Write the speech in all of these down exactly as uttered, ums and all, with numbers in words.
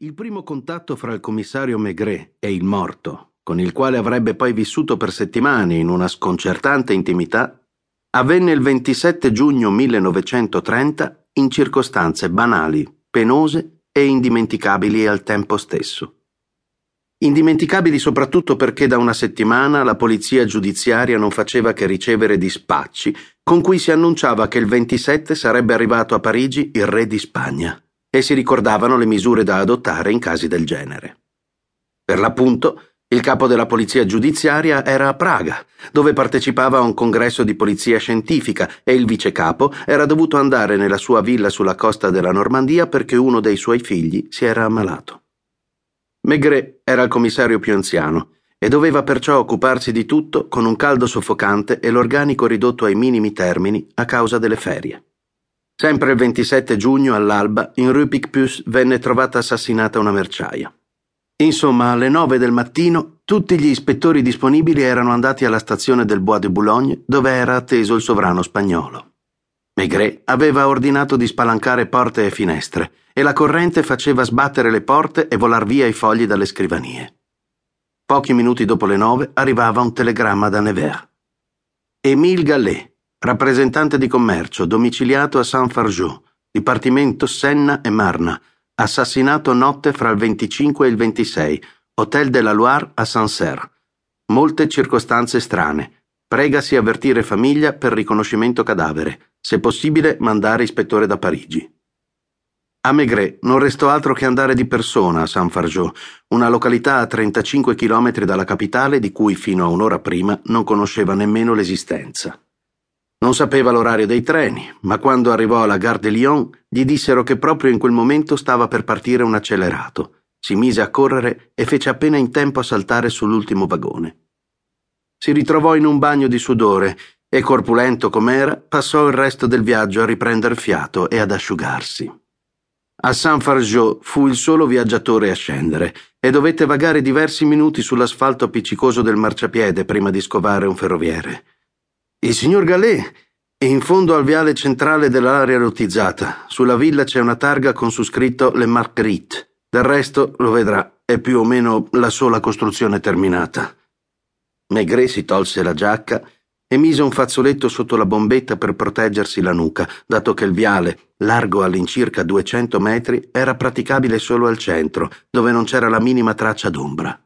Il primo contatto fra il commissario Maigret e il morto, con il quale avrebbe poi vissuto per settimane in una sconcertante intimità, avvenne il ventisette giugno millenovecentotrenta in circostanze banali, penose e indimenticabili al tempo stesso. Indimenticabili soprattutto perché da una settimana la polizia giudiziaria non faceva che ricevere dispacci con cui si annunciava che il ventisette sarebbe arrivato a Parigi il re di Spagna. E si ricordavano le misure da adottare in casi del genere. Per l'appunto, il capo della polizia giudiziaria era a Praga, dove partecipava a un congresso di polizia scientifica e il vicecapo era dovuto andare nella sua villa sulla costa della Normandia perché uno dei suoi figli si era ammalato. Maigret era il commissario più anziano e doveva perciò occuparsi di tutto con un caldo soffocante e l'organico ridotto ai minimi termini a causa delle ferie. Sempre il ventisette giugno all'alba in Rue Picpus venne trovata assassinata una merciaia. Insomma, alle nove del mattino tutti gli ispettori disponibili erano andati alla stazione del Bois de Boulogne dove era atteso il sovrano spagnolo. Maigret aveva ordinato di spalancare porte e finestre e la corrente faceva sbattere le porte e volar via i fogli dalle scrivanie. Pochi minuti dopo le nove arrivava un telegramma da Nevers. Émile Gallet, rappresentante di commercio, domiciliato a Saint-Fargeau, dipartimento Senna e Marna, assassinato notte fra il venticinque e il ventisei, Hotel de la Loire a Sancerre. Molte circostanze strane. Pregasi avvertire famiglia per riconoscimento cadavere. Se possibile, mandare ispettore da Parigi. A Maigret non restò altro che andare di persona a Saint-Fargeau, una località a trentacinque chilometri dalla capitale di cui fino a un'ora prima non conosceva nemmeno l'esistenza. Non sapeva l'orario dei treni, ma quando arrivò alla Gare de Lyon gli dissero che proprio in quel momento stava per partire un accelerato. Si mise a correre e fece appena in tempo a saltare sull'ultimo vagone. Si ritrovò in un bagno di sudore e, corpulento com'era, passò il resto del viaggio a riprender fiato e ad asciugarsi. A Saint-Fargeau fu il solo viaggiatore a scendere e dovette vagare diversi minuti sull'asfalto appiccicoso del marciapiede prima di scovare un ferroviere. Il signor Gallet è in fondo al viale centrale dell'area lottizzata. Sulla villa c'è una targa con su scritto Le Marguerite. Del resto, lo vedrà, è più o meno la sola costruzione terminata. Maigret si tolse la giacca e mise un fazzoletto sotto la bombetta per proteggersi la nuca, dato che il viale, largo all'incirca duecento metri, era praticabile solo al centro, dove non c'era la minima traccia d'ombra.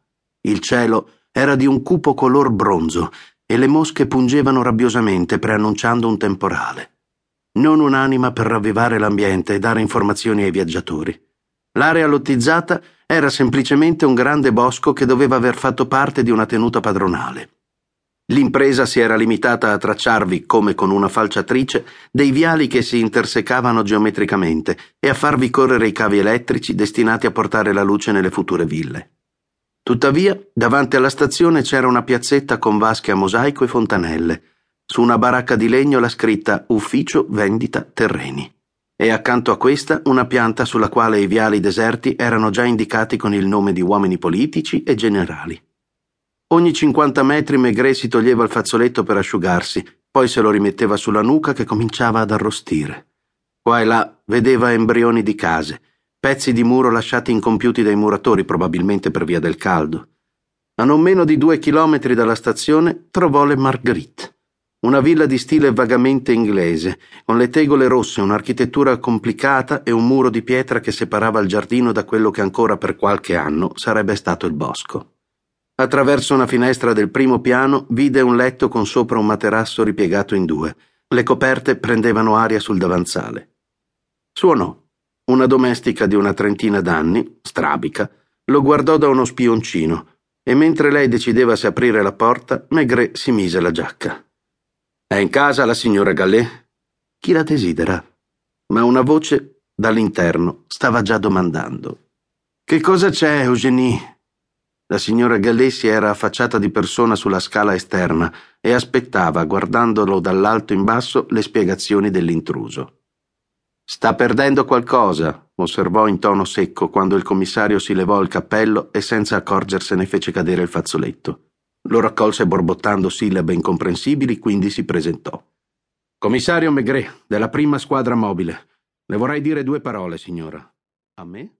Il cielo era di un cupo color bronzo, e le mosche pungevano rabbiosamente preannunciando un temporale. Non un'anima per ravvivare l'ambiente e dare informazioni ai viaggiatori. L'area lottizzata era semplicemente un grande bosco che doveva aver fatto parte di una tenuta padronale. L'impresa si era limitata a tracciarvi, come con una falciatrice, dei viali che si intersecavano geometricamente e a farvi correre i cavi elettrici destinati a portare la luce nelle future ville. Tuttavia, davanti alla stazione c'era una piazzetta con vasche a mosaico e fontanelle, su una baracca di legno la scritta Ufficio Vendita Terreni, e accanto a questa una pianta sulla quale i viali deserti erano già indicati con il nome di uomini politici e generali. Ogni cinquanta metri Maigret si toglieva il fazzoletto per asciugarsi, poi se lo rimetteva sulla nuca che cominciava ad arrostire. Qua e là vedeva embrioni di case, pezzi di muro lasciati incompiuti dai muratori, probabilmente per via del caldo. A non meno di due chilometri dalla stazione trovò Le Marguerite, una villa di stile vagamente inglese, con le tegole rosse, un'architettura complicata e un muro di pietra che separava il giardino da quello che ancora per qualche anno sarebbe stato il bosco. Attraverso una finestra del primo piano vide un letto con sopra un materasso ripiegato in due. Le coperte prendevano aria sul davanzale. Suonò. Una domestica di una trentina d'anni, strabica, lo guardò da uno spioncino e mentre lei decideva se aprire la porta, Maigret si mise la giacca. «È in casa la signora Gallet?» «Chi la desidera?» Ma una voce dall'interno stava già domandando. «Che cosa c'è, Eugénie?» La signora Gallet si era affacciata di persona sulla scala esterna e aspettava, guardandolo dall'alto in basso, le spiegazioni dell'intruso. «Sta perdendo qualcosa», osservò in tono secco quando il commissario si levò il cappello e senza accorgersene fece cadere il fazzoletto. Lo raccolse borbottando sillabe incomprensibili, quindi si presentò. «Commissario Maigret, della prima squadra mobile. Le vorrei dire due parole, signora». «A me?»